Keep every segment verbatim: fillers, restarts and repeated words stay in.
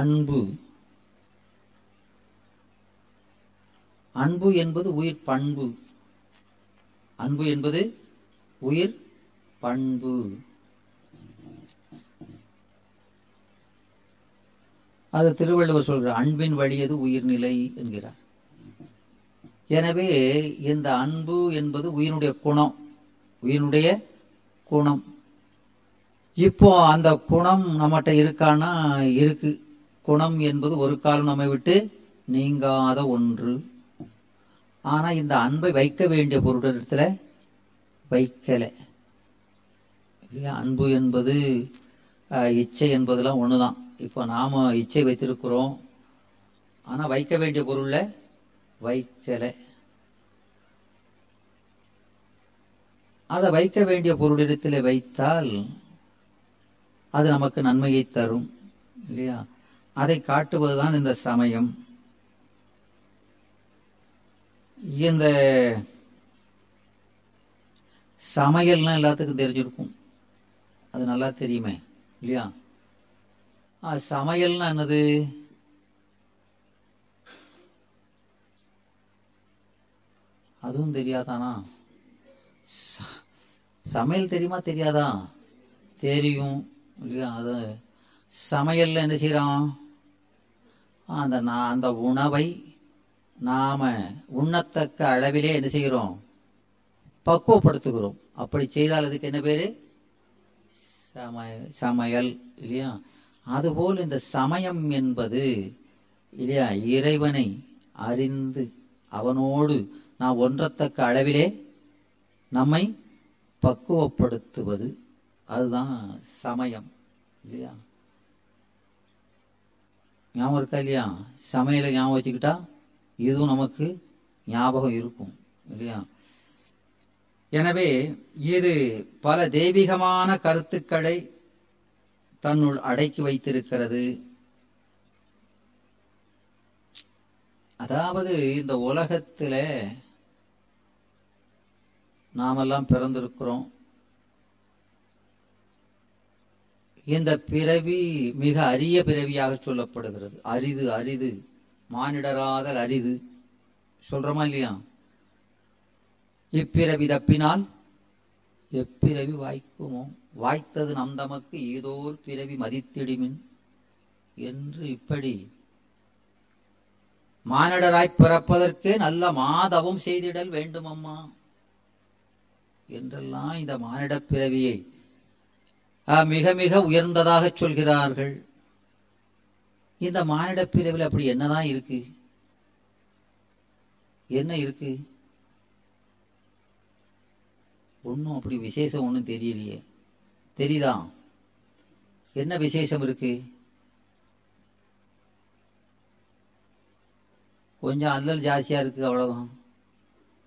அன்பு. அன்பு என்பது உயிர் பண்பு. அன்பு என்பது உயிர் பண்பு. அது திருவள்ளுவர் சொல்கிறார், அன்பின் வழியது உயிர்நிலை என்கிறார். எனவே இந்த அன்பு என்பது உயிரினுடைய குணம், உயிரினுடைய குணம். இப்போ அந்த குணம் நம்மகிட்ட இருக்கான்னா இருக்கு. குணம் என்பது ஒரு காலம் நம்மை விட்டு நீங்காத ஒன்று. ஆனா இந்த அன்பை வைக்க வேண்டிய பொருளிடத்துல வைக்கல. அன்பு என்பது இச்சை என்பதெல்லாம் ஒண்ணுதான். இப்போ நாம இச்சை வைத்திருக்கிறோம், ஆனா வைக்க வேண்டிய பொருள்ல வைக்கல. அதை வைக்க வேண்டிய பொருளிடத்துல வைத்தால் அது நமக்கு நன்மையை தரும் இல்லையா? அதை காட்டுவதுதான் இந்த சமயம். இந்த சமையல்லாம் எல்லாத்துக்கும் தெரிஞ்சிருக்கும், அது நல்லா தெரியுமே இல்லையா? சமையல்னா என்னது? அதுவும் தெரியாதானா? சமையல் தெரியுமா தெரியாதா? தெரியும் இல்லையா? அது சமையல்ல என்ன செய்யறோம்? அந்த அந்த உணவை நாம உண்ணத்தக்க அளவிலே என்ன செய்கிறோம்? பக்குவப்படுத்துகிறோம். அப்படி செய்தால் அதுக்கு என்ன பேரு? சமையல் இல்லையா? அதுபோல் இந்த சமயம் என்பது இல்லையா, இறைவனை அறிந்து அவனோடு நாம் ஒன்றத்தக்க அளவிலே நம்மை பக்குவப்படுத்துவது, அதுதான் சமயம் இல்லையா? ஞாபகம் இருக்கா இல்லையா? சமையலை ஞாபகம் வச்சுக்கிட்டா இதுவும் நமக்கு ஞாபகம் இருக்கும் இல்லையா? எனவே இது பல தெய்வீகமான கருத்துக்களை தன்னுள் அடக்கி வைத்திருக்கிறது. அதாவது இந்த உலகத்துல நாமெல்லாம் பிறந்திருக்கிறோம். இந்த பிறவி மிக அரிய பிறவியாக சொல்லப்படுகிறது. அரிது அரிது மானிடராதல் அரிது சொல்றோமா இல்லையா? இப்பிறவி தப்பினால் எப்பிறவி வாய்க்குமோ, வாய்த்தது நம் தமக்கு ஏதோர் பிறவி மதித்திடுமின் என்று இப்படி மானிடராய் பிறப்பதற்கே நல்ல மாதவம் செய்திடல் வேண்டுமம்மா என்றெல்லாம் இந்த மானிட பிறவியை மிக மிக உயர்ந்ததாக சொல்கிறார்கள். இந்த மானிட பிறவில அப்படி என்னதான் இருக்கு? என்ன இருக்கு? ஒன்றும் அப்படி விசேஷம் ஒன்றும் தெரியலையே. தெரியுதா என்ன விசேஷம் இருக்கு? கொஞ்சம் அல்லல் ஜாஸ்தியா இருக்கு, அவ்வளவுதான்.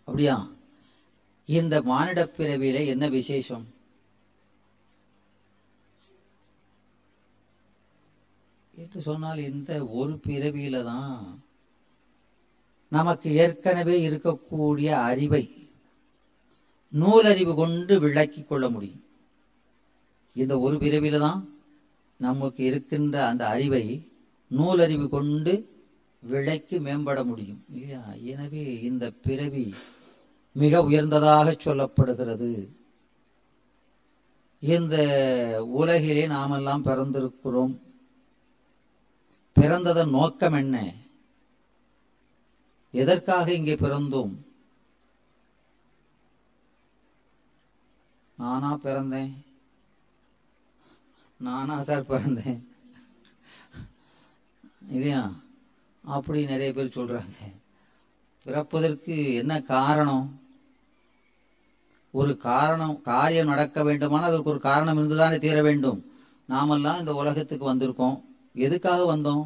அப்படியா? இந்த மானிட பிறவியில என்ன விசேஷம்? என்று சொன்னால் இந்த ஒரு பிறவியில தான் நமக்கு ஏற்கனவே இருக்கக்கூடிய அறிவை நூலறிவு கொண்டு விளக்கி கொள்ள முடியும். இந்த ஒரு பிறவியில தான் நமக்கு இருக்கின்ற அந்த அறிவை நூலறிவு கொண்டு விளக்கி மேம்பட முடியும் இல்லையா? எனவே இந்த பிறவி மிக உயர்ந்ததாக சொல்லப்படுகிறது. இந்த உலகிலே நாமெல்லாம் பிறந்திருக்கிறோம். பிறந்ததன் நோக்கம் என்ன? எதற்காக இங்கே பிறந்தோம்? நானா பிறந்தேன்? நானா சார் பிறந்தேன் இல்லையா? அப்படி நிறைய பேர் சொல்றாங்க. பிறப்பதற்கு என்ன காரணம்? ஒரு காரணம், காரியம் நடக்க வேண்டுமானால் அதற்கு ஒரு காரணம் இருந்துதானே தீர வேண்டும். நாமெல்லாம் இந்த உலகத்துக்கு வந்திருக்கோம். எதுக்காக வந்தோம்?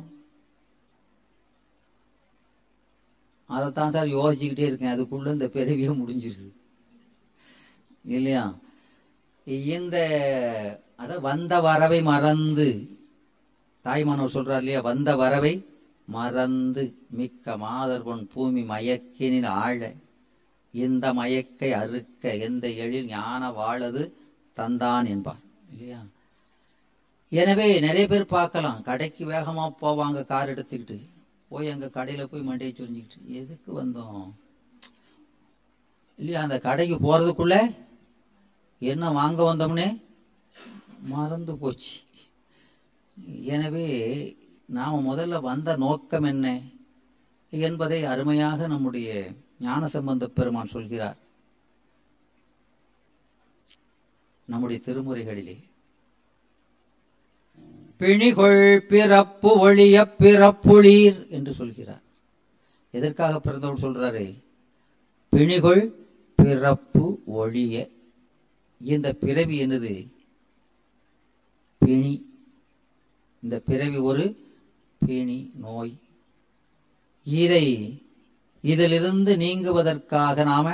அதைத்தான் சார் யோசிச்சுக்கிட்டே இருக்கேன். அதுக்குள்ள இந்த பிறவியே முடிஞ்சிருது இல்லையா? இந்த அத வந்த வரவை மறந்து, தாய்மானவர் சொல்றார் இல்லையா, வந்த வரவை மறந்து மிக்க மாதர் பொன் பூமி மயக்கினில் ஆழ இந்த மயக்கை அறுக்க எந்த எழில் ஞான வாழது தந்தான் என்பார் இல்லையா? எனவே நிறைய பேர் பார்க்கலாம், கடைக்கு வேகமா போவாங்க கார் எடுத்துக்கிட்டு, போய் அங்க கடையில போய் மண்டையை சொரிஞ்சுக்கிட்டு எதுக்கு வந்தோம் இல்லையா, அந்த கடைக்கு போறதுக்குள்ள என்ன வாங்க வந்தோம்னே மறந்து போச்சு. எனவே நாம முதல்ல வந்த நோக்கம் என்ன என்பதை அருமையாக நம்முடைய ஞானசம்பந்த பெருமான் சொல்கிறார் நம்முடைய திருமுறைகளிலே. பிணிகொள் பிறப்பு ஒழிய பிறப்புளீர் என்று சொல்கிறார். எதற்காக பிறந்தவர் சொல்றாரு? பிணிகொள் பிறப்பு ஒழிய. இந்த பிறவி என்னது? பிணி. இந்த பிறவி ஒரு பிணி, நோய். இதை இதிலிருந்து நீங்குவதற்காக நாம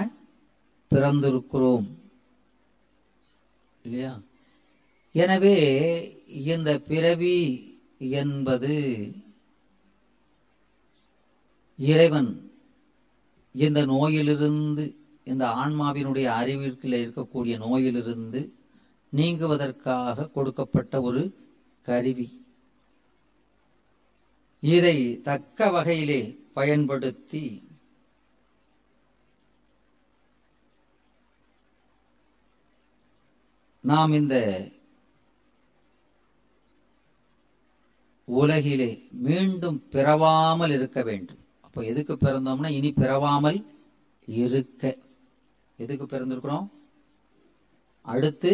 பிறந்திருக்கிறோம் இல்லையா. எனவே இந்த பிறவி என்பது இறைவன் இந்த நோயிலிருந்து, இந்த ஆன்மாவினுடைய அறிவிற்குள்ள இருக்கக்கூடிய நோயிலிருந்து நீங்குவதற்காக கொடுக்கப்பட்ட ஒரு கருவி. இதை தக்க வகையிலே பயன்படுத்தி நாம் இந்த உலகிலே மீண்டும் பிறவாமல் இருக்க வேண்டும். அப்போ எதுக்கு பிறந்தோம்னா இனி பிறவாமல் இருக்க. எதுக்கு பிறந்திருக்கிறோம்? அடுத்து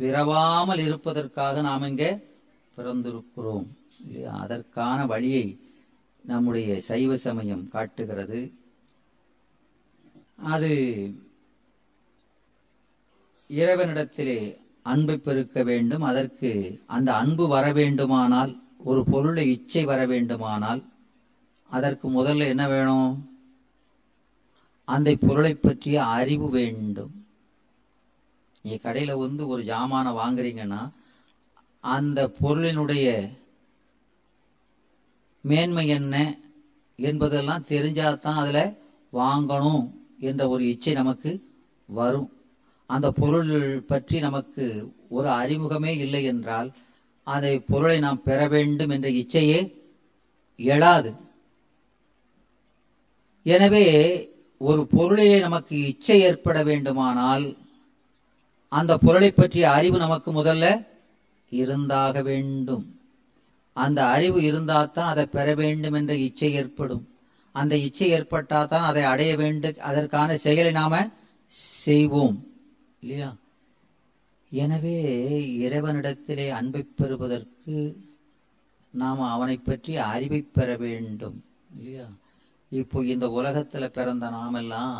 பிறவாமல் இருப்பதற்காக நாம் இங்கே பிறந்திருக்கிறோம். அதற்கான வழியை நம்முடைய சைவ சமயம் காட்டுகிறது. அது இறைவனிடத்திலே அன்பை பெருக்க வேண்டும். அதற்கு அந்த அன்பு வர வேண்டுமானால், ஒரு பொருளை இச்சை வர வேண்டுமானால், அதற்கு முதல்ல என்ன வேணும்? அந்த பொருளை பற்றிய அறிவு வேண்டும். நீ கடையில் வந்து ஒரு ஜாமான வாங்குறீங்கன்னா அந்த பொருளினுடைய மேன்மை என்ன என்பதெல்லாம் தெரிஞ்சாதான் அதில் வாங்கணும் என்ற ஒரு இச்சை நமக்கு வரும். அந்த பொருள் பற்றி நமக்கு ஒரு அறிமுகமே இல்லை என்றால் அதை பொருளை நாம் பெற வேண்டும் என்ற இச்சையே எழாது. எனவே ஒரு பொருளிலே நமக்கு இச்சை ஏற்பட வேண்டுமானால் அந்த பொருளை பற்றிய அறிவு நமக்கு முதல்ல இருந்தாக வேண்டும். அந்த அறிவு இருந்தால்தான் அதை பெற வேண்டும் என்ற இச்சை ஏற்படும். அந்த இச்சை ஏற்பட்டால் தான் அதை அடைய வேண்டும், அதற்கான செயலை நாம செய்வோம் இல்லையா. எனவே இறைவனிடத்திலே அன்பை பெறுவதற்கு நாம் அவனை பற்றி அறிவை பெற வேண்டும் இல்லையா. இப்போ இந்த உலகத்தில் பிறந்த நாமெல்லாம்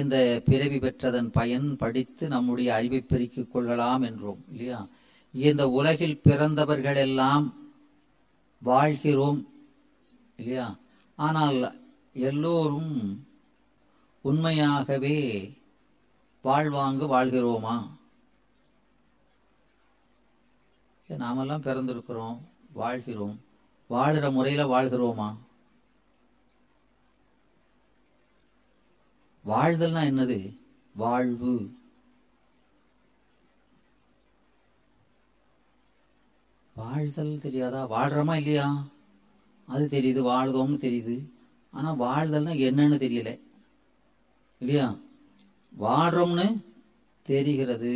இந்த பிறவி பெற்றதன் பயன் படித்து நம்முடைய அறிவை பெருக்கிக் கொள்ளலாம் என்றோம் இல்லையா. இந்த உலகில் பிறந்தவர்களெல்லாம் வாழ்கிறோம் இல்லையா. ஆனால் எல்லோரும் உண்மையாகவே வாழ்வாங்கு வாழ்கிறோமா? நாமெல்லாம் பிறந்திருக்கிறோம், வாழ்கிறோம். வாழ்கிற முறையில் வாழ்கிறோமா? வாழ்தல்னா என்னது? வாழ்வு. வாழ்தல் தெரியாதா? வாழ்கிறோமா இல்லையா அது தெரியுது, வாழ்தோம்னு தெரியுது. ஆனால் வாழ்தல்னா என்னன்னு தெரியல இல்லையா. வாழ்றோம்னு தெரிகிறது,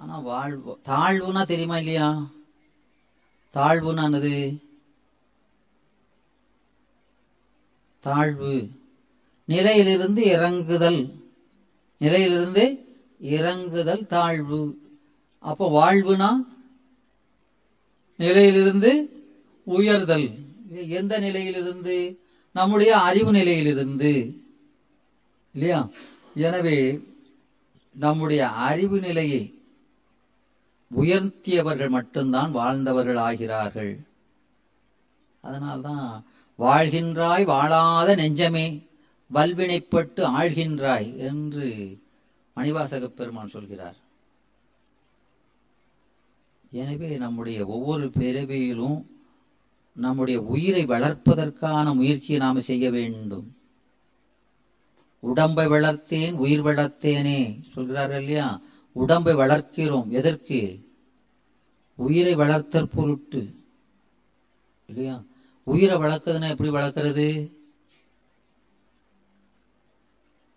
ஆனால் வாழ்வு தாழ்வுனா தெரியுமா இல்லையா? தாழ்வுனா என்னது? தாழ்வு நிலையிலிருந்து இறங்குதல், நிலையிலிருந்து இறங்குதல் தாழ்வு. அப்போ வாழ்வுனா நிலையிலிருந்து உயர்தல். எந்த நிலையிலிருந்து? நம்முடைய அறிவு நிலையிலிருந்து இல்லையா. எனவே நம்முடைய அறிவு நிலையை உயர்த்தியவர்கள் மட்டும்தான் வாழ்ந்தவர்கள் ஆகிறார்கள். அதனால்தான் வாழ்கின்றாய் வாழாத நெஞ்சமே வல்வினைப்பட்டு ஆழ்கின்றாய் என்று மணிவாசக பெருமான் சொல்கிறார். எனவே நம்முடைய ஒவ்வொரு பிறவியிலும் நம்முடைய உயிரை வளர்ப்பதற்கான முயற்சியை நாம் செய்ய வேண்டும். உடம்பை வளர்த்தேன் உயிர் வளர்த்தேனே சொல்கிறார்கள் இல்லையா. உடம்பை வளர்க்கிறோம் எதற்கு? உயிரை வளர்த்தற் பொருட்டு இல்லையா? உயிரை வளர்க்குதுன்னா எப்படி வளர்க்கறது?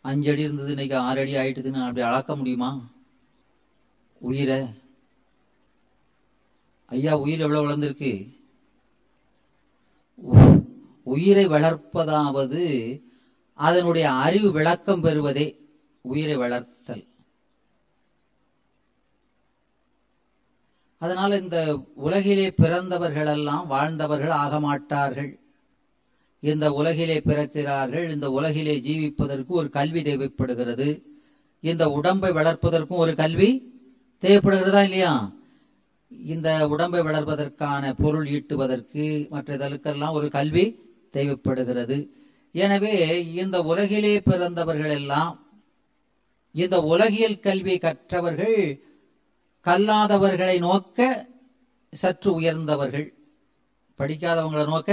அஞ்சு அடி இருந்தது இன்னைக்கு ஆறு அடி ஆயிட்டுதுன்னு அப்படி அளக்க முடியுமா உயிரை? ஐயா உயிர் எவ்வளவு வளர்ந்துருக்கு? உயிரை வளர்ப்பதாவது அதனுடைய அறிவு விளக்கம் பெறுவதே உயிரை வளர்த்தல். அதனால இந்த உலகிலே பிறந்தவர்கள் எல்லாம் வாழ்ந்தவர்கள் ஆக மாட்டார்கள். இந்த உலகிலே பிறக்கிறார்கள். இந்த உலகிலே ஜீவிப்பதற்கு ஒரு கல்வி தேவைப்படுகிறது. இந்த உடம்பை வளர்ப்பதற்கும் ஒரு கல்வி தேவைப்படுகிறதா இல்லையா? இந்த உடம்பை வளர்ப்பதற்கான பொருள் ஈட்டுவதற்கு மற்ற இதற்கெல்லாம் ஒரு கல்வி தேவைப்படுகிறது. எனவே இந்த உலகிலே பிறந்தவர்கள் எல்லாம் இந்த உலகியல் கல்வி கற்றவர்கள், கல்லாதவர்களை நோக்க சற்று உயர்ந்தவர்கள், படிக்காதவங்களை நோக்க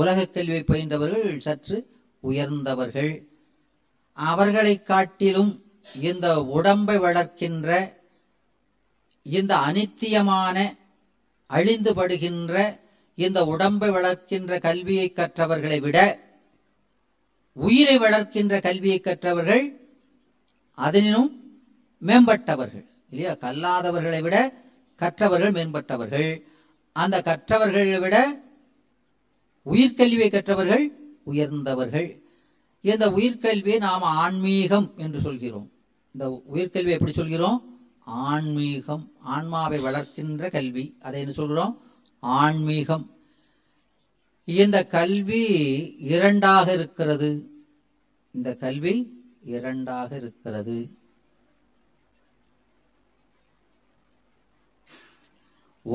உலக கல்வி பயின்றவர்கள் சற்று உயர்ந்தவர்கள். அவர்களை காட்டிலும் இந்த உடம்பை வளர்க்கின்ற இந்த அனித்தியமான அழிந்துபடுகின்ற இந்த உடம்பை வளர்க்கின்ற கல்வியை கற்றவர்களை விட உயிரை வளர்க்கின்ற கல்வியை கற்றவர்கள் அதனினும் மேம்பட்டவர்கள் இல்லையா? கல்லாதவர்களை விட கற்றவர்கள் மேம்பட்டவர்கள். அந்த கற்றவர்களை விட உயிர்கல்வியை கற்றவர்கள் உயர்ந்தவர்கள். இந்த உயிர்கல்வியை நாம் ஆன்மீகம் என்று சொல்கிறோம். இந்த உயிர்கல்வியை எப்படி சொல்கிறோம்? ஆன்மீகம். ஆன்மாவை வளர்க்கின்ற கல்வி, அதை என்ன சொல்கிறோம்? ஆன்மீகம். இந்த கல்வி இரண்டாக இருக்கிறது. இந்த கல்வி இரண்டாக இருக்கிறது.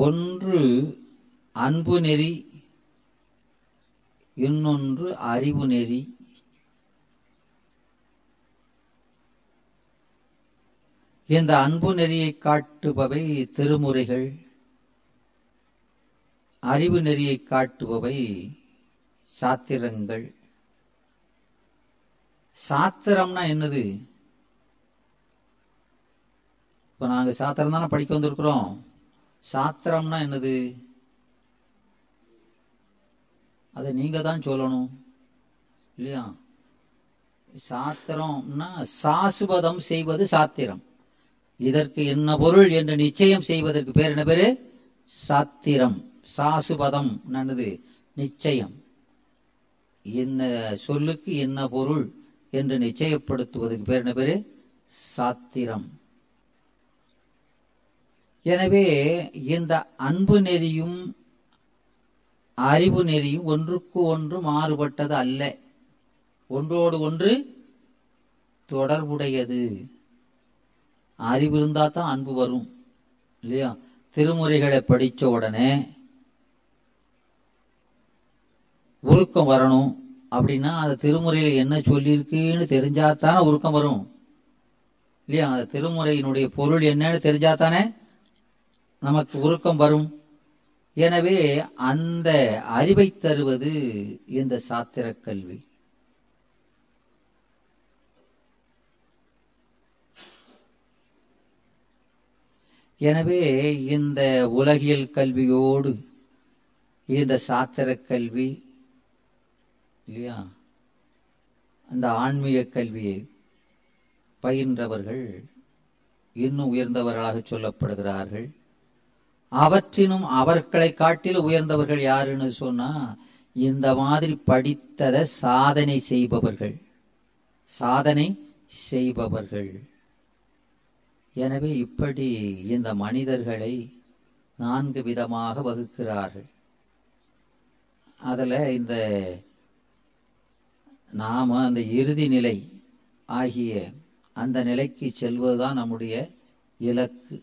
ஒன்று அன்பு நெறி, இன்னொன்று அறிவு நெறி. இந்த அன்பு நெறியை காட்டுபவை திருமுறைகள், அறிவு நெறியை காட்டுபவை சாத்திரங்கள். சாத்திரம்னா என்னது? இப்ப நாங்க சாத்திரம் தானே படிக்க வந்திருக்கிறோம். சாத்திரம்னா என்னது? அதை நீங்க தான் சொல்லணும் இல்லையா? சாத்திரம்னா சாசுவதம் செய்வது சாத்திரம். இதற்கு என்ன பொருள் என்று நிச்சயம் செய்வதற்கு பேர் என்ன பேரு? சாத்திரம். சாசுபதம் என்னது? நிச்சயம். என்ன சொல்லுக்கு என்ன பொருள் என்று நிச்சயப்படுத்துவதற்கு பேர் என்ன பேரு? சாத்திரம். எனவே இந்த அன்பு நெறியும் அறிவு நெறியும் ஒன்றுக்கு ஒன்று மாறுபட்டது அல்ல, ஒன்றோடு ஒன்று தொடர்புடையது. அறிவு இருந்தா தான் அன்பு வரும் இல்லையா? திருமுறைகளை படித்த உடனே உருக்கம் வரணும் அப்படின்னா அந்த திருமுறையில என்ன சொல்லியிருக்குன்னு தெரிஞ்சாத்தானே உருக்கம் வரும் இல்லையா? அந்த திருமுறையினுடைய பொருள் என்னன்னு தெரிஞ்சாத்தானே நமக்கு உருக்கம் வரும். எனவே அந்த அறிவை தருவது இந்த சாத்திர கல்வி. எனவே இந்த உலகியல் கல்வியோடு இந்த சாத்திர கல்வி இல்லையா, அந்த ஆன்மீக கல்வியை பயின்றவர்கள் இன்னும் உயர்ந்தவர்களாக சொல்லப்படுகிறார்கள். அவற்றினும் அவர்களை காட்டிலும் உயர்ந்தவர்கள் யாருன்னு சொன்னா இந்த மாதிரி படித்ததை சாதனை செய்பவர்கள், சாதனை செய்பவர்கள். எனவே இப்படி இந்த மனிதர்களை நான்கு விதமாக வகுக்கிறார்கள். அதில் இந்த நாம அந்த இறுதி நிலை ஆகிய அந்த நிலைக்கு செல்வதுதான் நம்முடைய இலக்கு.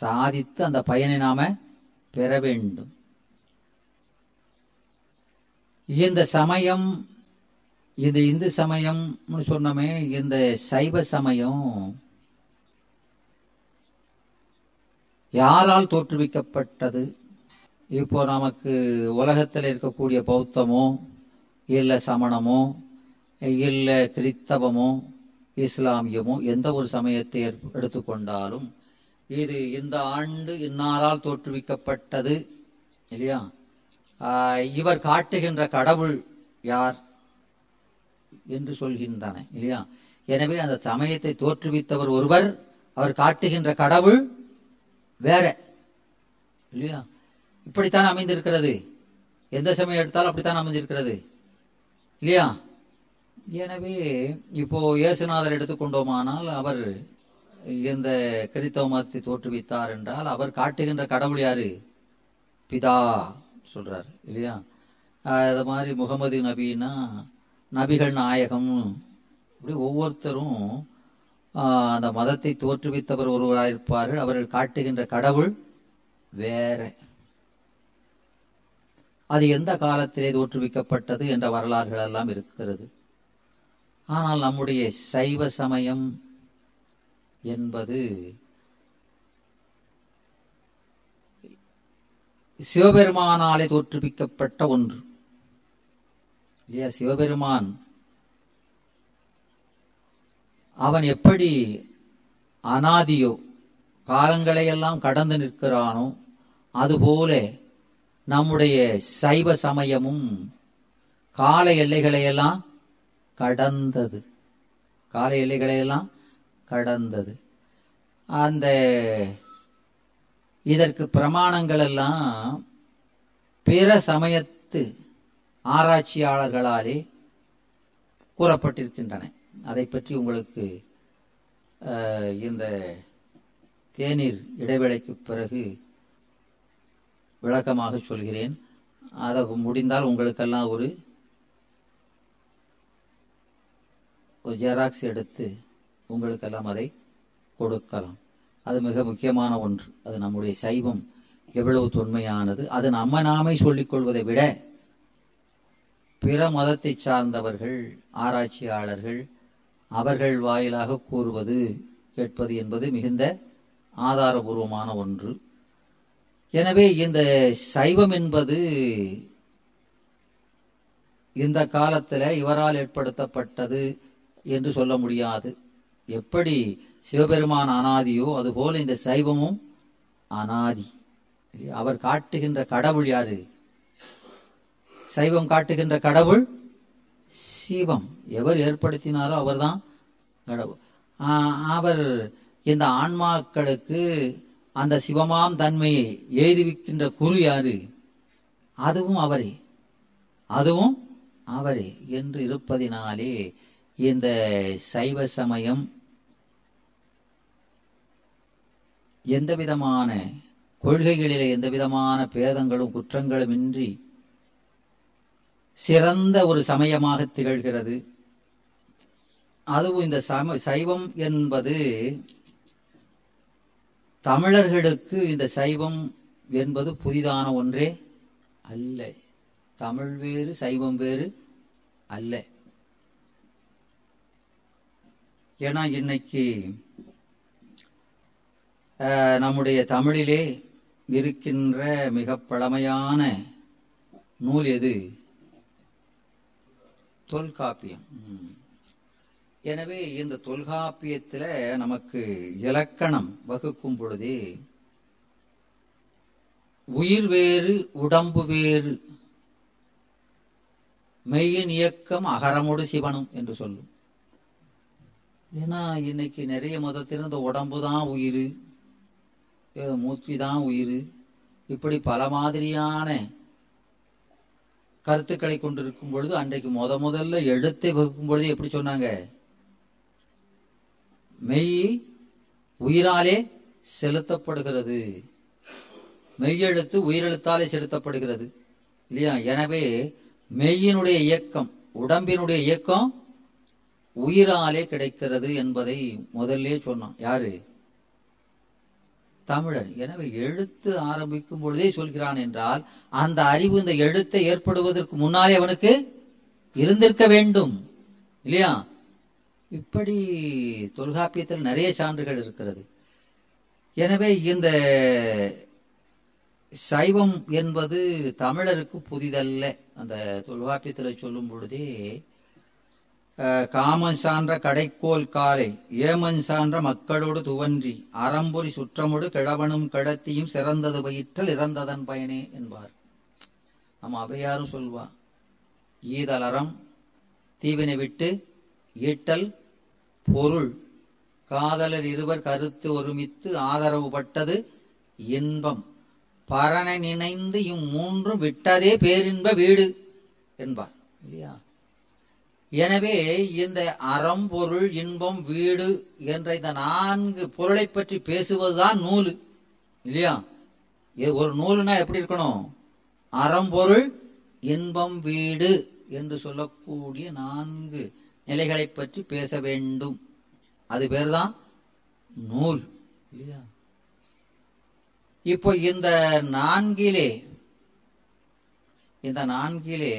சாதித்து அந்த பயனை நாம பெற வேண்டும். இந்த சமயம், இந்த இந்து சமயம் சொன்னமே, இந்த சைவ சமயம் யாரால் தோற்றுவிக்கப்பட்டது? இப்போ நமக்கு உலகத்தில் இருக்கக்கூடிய பௌத்தமோ இல்லை சமணமோ இல்லை கிறித்தவமோ இஸ்லாமியமோ எந்த ஒரு சமயத்தை எடுத்துக்கொண்டாலும் இது இந்த ஆண்டு இன்னாரால் தோற்றுவிக்கப்பட்டது இல்லையா? இவர் காட்டுகின்ற கடவுள் யார் என்று சொல்கின்றன இல்லையா? எனவே அந்த சமயத்தை தோற்றுவித்தவர் ஒருவர், அவர் காட்டுகின்ற கடவுள் வேற இல்லையா? இப்படித்தான் அமைந்திருக்கிறது. எந்த சமயம் எடுத்தாலும் அப்படித்தான் அமைஞ்சிருக்கிறது இல்லையா? எனவே இப்போ இயேசுநாதர் எடுத்துக்கொண்டோமானால் அவர் இந்த கிறித்தவ மதத்தை தோற்றுவித்தார் என்றால் அவர் காட்டுகின்ற கடவுள் யாரு? பிதா சொல்றார் இல்லையா? அது மாதிரி முகமது நபின்னா நபிகள் நாயகம். இப்படி ஒவ்வொருத்தரும் அந்த மதத்தை தோற்றுவித்தவர் ஒருவராயிருப்பார்கள், அவர்கள் காட்டுகின்ற கடவுள் வேற. அது எந்த காலத்திலே தோற்றுவிக்கப்பட்டது என்ற வரலாறுகள் எல்லாம் இருக்கிறது. ஆனால் நம்முடைய சைவ சமயம் என்பது சிவபெருமானாலே தோற்றுவிக்கப்பட்ட ஒன்று இல்லையா? சிவபெருமான் அவன் எப்படி அனாதியோ காலங்களையெல்லாம் கடந்து நிற்கிறானோ அதுபோல நம்முடைய சைவ சமயமும் கால எல்லைகளையெல்லாம் கடந்தது. கால எல்லைகளையெல்லாம் கடந்தது. அந்த இதற்கு பிரமாணங்கள் எல்லாம் பிற சமயத்து ஆராய்ச்சியாளர்களாலே கூறப்பட்டிருக்கின்றன. அதை பற்றி உங்களுக்கு இந்த தேநீர் இடைவேளைக்கு பிறகு விளக்கமாக சொல்கிறேன். அதை முடிந்தால் உங்களுக்கெல்லாம் ஒரு ஜெராக்ஸ் எடுத்து உங்களுக்கெல்லாம் அதை கொடுக்கலாம். அது மிக முக்கியமான ஒன்று. அது நம்முடைய சைவம் எவ்வளவு தொன்மையானது, அது நம்ம நாமே சொல்லிக்கொள்வதை விட பிற மதத்தை சார்ந்தவர்கள் ஆராய்ச்சியாளர்கள் அவர்கள் வாயிலாக கூறுவது கேட்பது என்பது மிகுந்த ஆதாரபூர்வமான ஒன்று. எனவே இந்த சைவம் என்பது இந்த காலத்தில் இவரால் ஏற்படுத்தப்பட்டது என்று சொல்ல முடியாது. எப்படி சிவபெருமான் அனாதியோ அதுபோல இந்த சைவமும் அனாதி. அவர் காட்டுகின்ற கடவுள் யாரு? சைவம் காட்டுகின்ற கடவுள் சிவம். எவர் ஏற்படுத்தினாரோ அவர்தான் கடவுள். அவர் இந்த ஆன்மாக்களுக்கு அந்த சிவமாம் தன்மையை எய்துவிக்கின்ற குரு யாரு? அதுவும் அவரே, அதுவும் அவரே என்று இருப்பதினாலே இந்த சைவ சமயம் எந்த விதமான கொள்கைகளிலே எந்த விதமான பேதங்களும் குற்றங்களும் இன்றி சிறந்த ஒரு சமயமாக திகழ்கிறது. அதுவும் இந்த சம சைவம் என்பது தமிழர்களுக்கு இந்த சைவம் என்பது புதிதான ஒன்றே அல்ல. தமிழ் வேறு சைவம் வேறு அல்ல. ஏன்னா இன்னைக்கு நம்முடைய தமிழிலே இருக்கின்ற மிக பழமையான நூல் எது? தொல்காப்பியம். எனவே இந்த தொல்காப்பியத்தில் நமக்கு இலக்கணம் வகுக்கும் பொழுதே உயிர் வேறு உடம்பு வேறு மெய்யின் இயக்கம் அகரமோடு சிவனும் என்று சொல்லும். ஏன்னா இன்னைக்கு நிறைய மதத்தில் இந்த உடம்பு தான் உயிர், மூச்சு தான் உயிர், இப்படி பல மாதிரியான கருத்துக்களை கொண்டிருக்கும் பொழுது அன்றைக்கு முத முதல்ல எழுத்தை வகுக்கும் பொழுது எப்படி சொன்னாங்க? மெய் உயிராலே செலுத்தப்படுகிறது, மெய்யெழுத்து உயிரெழுத்தாலே செலுத்தப்படுகிறது இல்லையா? எனவே மெய்யினுடைய இயக்கம் உடம்பினுடைய இயக்கம் உயிராலே கிடைக்கிறது என்பதை முதல்லே சொன்னான் யாரு? தமிழன். எனவே எழுத்து ஆரம்பிக்கும் பொழுதே சொல்கிறான் என்றால் அந்த அறிவு இந்த எழுத்தை ஏற்படுவதற்கு முன்னாலே அவனுக்கு இருந்திருக்க வேண்டும் இல்லையா? இப்படி தொல்காப்பியத்தில் நிறைய சான்றுகள் இருக்கிறது. எனவே இந்த சைவம் என்பது தமிழருக்கு புதிதல்ல. அந்த தொல்காப்பியத்தில் சொல்லும் பொழுதே காமன் சான்ற கடைக்கோல் காலை ஏமன் சான்ற மக்களோடு துவன்றி அறம்பொறி சுற்றமோடு கிழவனும் கிடத்தியும் சிறந்தது பயிற்றல் இறந்ததன் பயனே என்பார். நம்ம அவையாரும் சொல்வா, ஈதலறம் தீவினை விட்டு ஈட்டல் பொருள் காதலர் இருவர் கருத்து ஒருமித்து ஆதரவு பட்டது இன்பம் பரனை நினைந்து இம்மூன்றும் விட்டதே பேரின்ப வீடு என்பார் இல்லையா? எனவே இந்த அறம் பொருள் இன்பம் வீடு என்ற இந்த நான்கு பொருளை பற்றி பேசுவதுதான் நூல் இல்லையா? ஒரு நூலுனா எப்படி இருக்கணும்? அறம் பொருள் இன்பம் வீடு என்று சொல்லக்கூடிய நான்கு நிலைகளை பற்றி பேச வேண்டும். அது பேர் தான் நூல் இல்லையா? இப்போ இந்த நான்கிலே இந்த நான்கிலே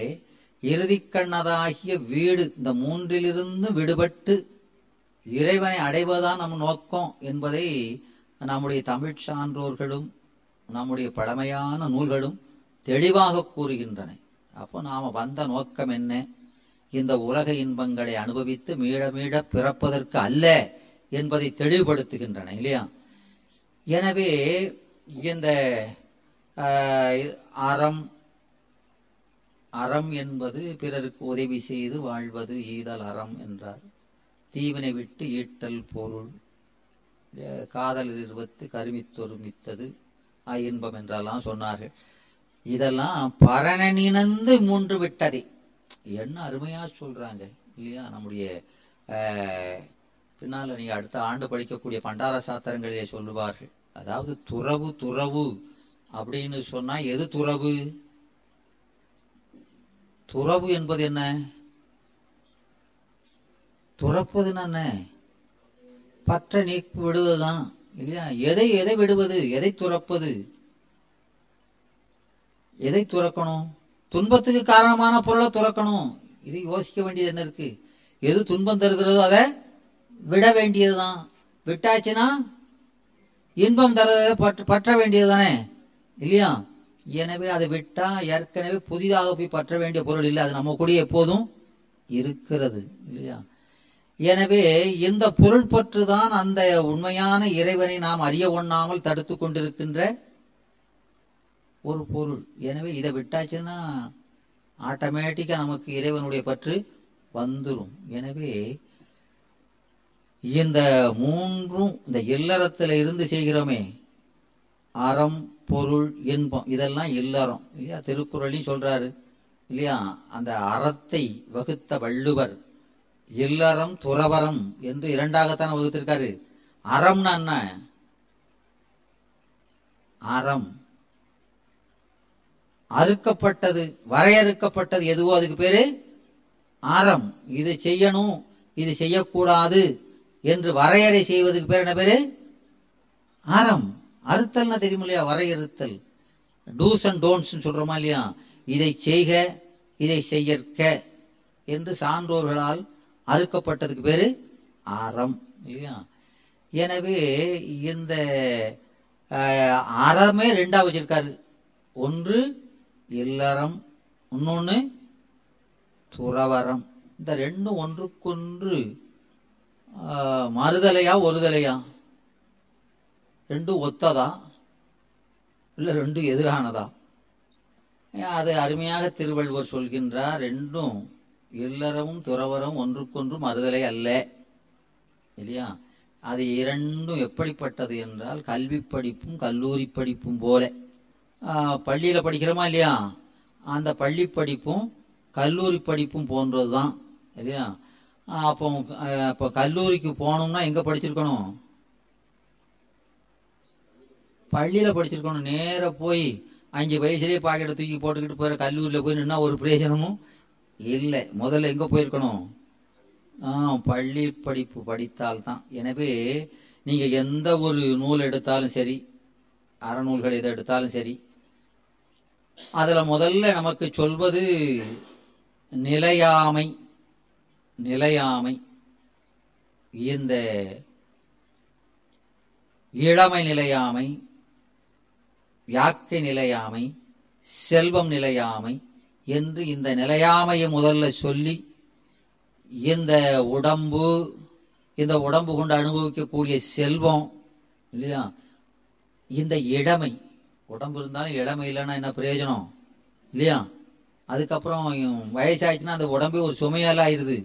இறுதிக்கண்ணதாகிய வீடு, இந்த மூன்றிலிருந்து விடுபட்டு இறைவனை அடைவதுதான் நம் நோக்கம் என்பதை நம்முடைய தமிழ் சான்றோர்களும் நம்முடைய பழமையான நூல்களும் தெளிவாக கூறுகின்றன. அப்போ நாம் வந்த நோக்கம் என்ன? இந்த உலக இன்பங்களை அனுபவித்து மீள மீள பிறப்பதற்கு அல்ல என்பதை தெளிவுபடுத்துகின்றன இல்லையா? எனவே இந்த அறம் அறம் என்பது பிறருக்கு உதவி செய்து வாழ்வது ஈதல் அறம் என்றார். தீவினை விட்டு ஈட்டல் பொருள், காதல் இருவத்து கருமித்தொருமித்தது இன்பம் என்றெல்லாம் சொன்னார்கள். இதெல்லாம் பரணனினந்து மூன்று விட்டதே. என்ன அருமையா சொல்றாங்க இல்லையா? நம்முடைய பின்னால நீங்க அடுத்த ஆண்டு படிக்கக்கூடிய பண்டார சாத்திரங்களிலே சொல்லுவார்கள். அதாவது துறவு துறவு அப்படின்னு சொன்னா எது துறவு? துறவு என்பது என்ன? துறப்பது என்ன? பற்ற நீக்கி விடுவதுதான் இல்லையா? எதை எதை விடுவது? எதை துறப்பது? எதை துறக்கணும்? துன்பத்துக்கு காரணமான பொருளை துறக்கணும். இதை யோசிக்க வேண்டியது என்ன இருக்கு? எது துன்பம் தருகிறதோ அதை விட வேண்டியதுதான். விட்டாச்சுன்னா இன்பம் தர பற்ற வேண்டியதுதானே இல்லையா? எனவே அதை விட்டா ஏற்கனவே புதிதாக போய் பற்ற வேண்டிய பொருள் இல்லை, அது நம்ம கூட எப்போதும் இருக்கிறது இல்லையா? எனவே இந்த பொருள் பற்று தான் அந்த உண்மையான இறைவனை நாம் அறிய ஒண்ணாமல் தடுத்து கொண்டிருக்கின்ற ஒரு பொருள். எனவே இதை விட்டாச்சுன்னா ஆட்டோமேட்டிக்கா நமக்கு இறைவனுடைய பற்று வந்துடும். எனவே இந்த மூன்றும் இந்த இல்லறத்துல இருந்து செய்கிறோமே, அறம் பொருள் இன்பம், இதெல்லாம் இல்லறம் இல்லையா? திருக்குறளையும் சொல்றாரு இல்லையா? அந்த அறத்தை வகுத்த வள்ளுவர் இல்லறம் துறவரம் என்று இரண்டாகத்தான் வகுத்திருக்காரு. அறம்னா என்ன? அறம் அறுக்கப்பட்டது, வரையறுக்கப்பட்டது எதுவோ அதுக்கு பேரு அறம். இது செய்யணும், இது செய்யக்கூடாது என்று வரையறை செய்வதுக்கு பேர் என்ன பேரு? அறம். அறுத்தல்னா தெரியும் இல்லையா? வரையறுத்தல். டூஸ் அண்ட் டோன்ட்ஸ் சொல்றோமா இல்லையா? இதை செய்க, இதை செய்யற்க என்று சான்றோர்களால் அறுக்கப்பட்டதுக்கு பேரு அறம் இல்லையா? எனவே இந்த அறமே ரெண்டா வச்சிருக்காரு. ஒன்று இல்லறம், இன்னொன்னு துறவரம். இந்த ரெண்டும் ஒன்றுக்கொன்று மறுதலையா ஒருதலையா? ரெண்டும் ஒத்ததா இல்லை ரெண்டும் எதிரானதா? அது அருமையாக திருவள்ளுவர் சொல்கின்றார், ரெண்டும் இல்லறமும் துறவரம் ஒன்றுக்கொன்றும் மறுதலை அல்ல இல்லையா? அது இரண்டும் எப்படிப்பட்டது என்றால் கல்வி படிப்பும் கல்லூரி படிப்பும் போல. பள்ளியில படிக்கிறோமா இல்லையா? அந்த பள்ளி படிப்பும் கல்லூரி படிப்பும் போன்றதுதான் இல்லையா? அப்போ இப்போ கல்லூரிக்கு போனோம்னா எங்க படிச்சிருக்கணும்? பள்ளியில படிச்சிருக்கணும். நேர போய் அஞ்சு வயசுலேயே பாக்கெட்டை தூக்கி போட்டுக்கிட்டு போயிற கல்லூரியில போய் நின்னா ஒரு பிரயோஜனமும் இல்லை. முதல்ல எங்க போயிருக்கணும்? ஆஹ் பள்ளி படிப்பு படித்தால்தான். எனவே நீங்க எந்த ஒரு நூல் எடுத்தாலும் சரி, அறநூல்கள் எதை எடுத்தாலும் சரி, அதுல முதல்ல நமக்கு சொல்வது நிலையாமை. நிலையாமை இந்த இளமை நிலையாமை, யாக்கை நிலையாமை, செல்வம் நிலையாமை என்று இந்த நிலையாமையை முதல்ல சொல்லி இந்த உடம்பு, இந்த உடம்பு கொண்டு அனுபவிக்கக்கூடிய செல்வம் இல்லையா, இந்த இளமை, உடம்பு இருந்தாலும் இளமை இல்லைன்னா என்ன பிரயோஜனம் இல்லையா. அதுக்கப்புறம் வயசாச்சுன்னா அந்த உடம்பே ஒரு சுமையால் ஆயிடுது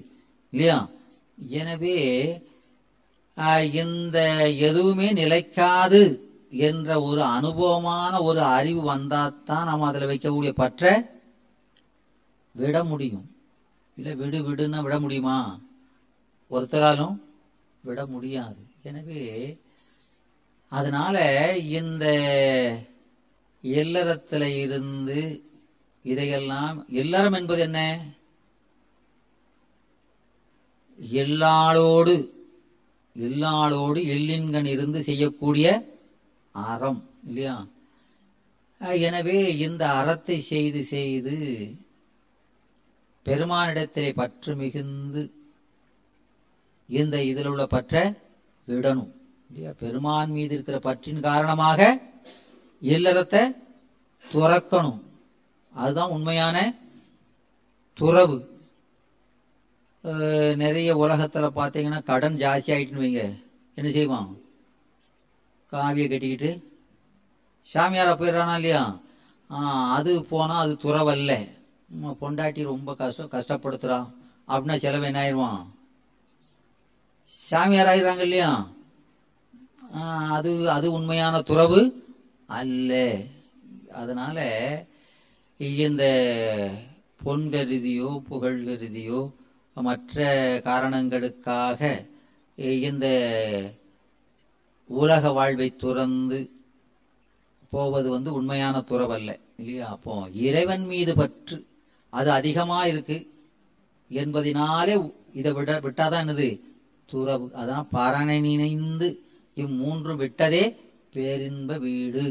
இல்லையா. எனவே இந்த எதுவுமே நிலைக்காது என்ற ஒரு அனுபவமான ஒரு அறிவு வந்தாத்தான் நம்ம அதில் வைக்கக்கூடிய பற்ற விட முடியும். இல்லை விடு விடுன்னா விட முடியுமா? ஒருத்தராலும் விட முடியாது. எனவே அதனால இந்த இல்லறத்தில் இருந்து இதையெல்லாம், இல்லறம் என்பது என்ன? எல்லாளோடு எல்லாளோடு எல்லின்கண் இருந்து செய்யக்கூடிய அறம் இல்லையா. எனவே இந்த அறத்தை செய்து செய்து பெருமானிடத்திலே பற்று மிகுந்து இந்த இதில் உள்ள பற்ற விடணும் இல்லையா. பெருமான் மீது இருக்கிற பற்றின் காரணமாக இல்லறத்தை துறக்கணும். அதுதான் உண்மையான துறவு. நிறைய உலகத்தில் பார்த்தீங்கன்னா கடன் ஜாஸ்தி ஆகிட்டுன்னு வைங்க, என்ன செய்வான்? காவியை கட்டிக்கிட்டு சாமியாரை போயிடறானா இல்லையா. அது போனால் அது துறவல்ல. பொண்டாட்டி ரொம்ப கஷ்டம் கஷ்டப்படுத்துறா அப்படின்னா செலவு என்ன ஆயிடுவான்? சாமியார் ஆயிடுறாங்க இல்லையா. அது அது உண்மையான துறவு அல்ல. அதனால இந்த பொன் கருதியோ புகழ் கருதியோ மற்ற காரணங்களுக்காக இந்த உலக வாழ்வை துறந்து போவது வந்து உண்மையான துறவல்ல இல்லையா. அப்போ இறைவன் மீது பற்று அது அதிகமாக இருக்கு என்பதினாலே இதை விட விட்டாதான் என்னது துறவு. அதான் பாரணை நினைந்து இம்மூன்றும் விட்டதே பேரின்ப வீடு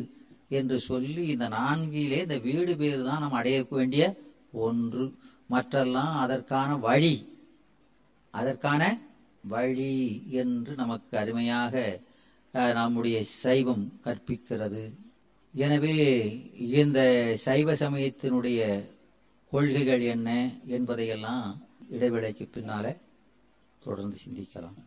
என்று சொல்லி இந்த நான்கிலே இந்த வீடு பேரு தான் நம்ம அடைய வேண்டிய ஒன்று. மற்றெல்லாம் அதற்கான வழி, அதற்கான வழி என்று நமக்கு அருமையாக நம்முடைய சைவம் கற்பிக்கிறது. எனவே இந்த சைவ சமயத்தினுடைய கொள்கைகள் என்ன என்பதையெல்லாம் இடைவேளைக்கு பின்னால தொடர்ந்து சிந்திக்கலாம்.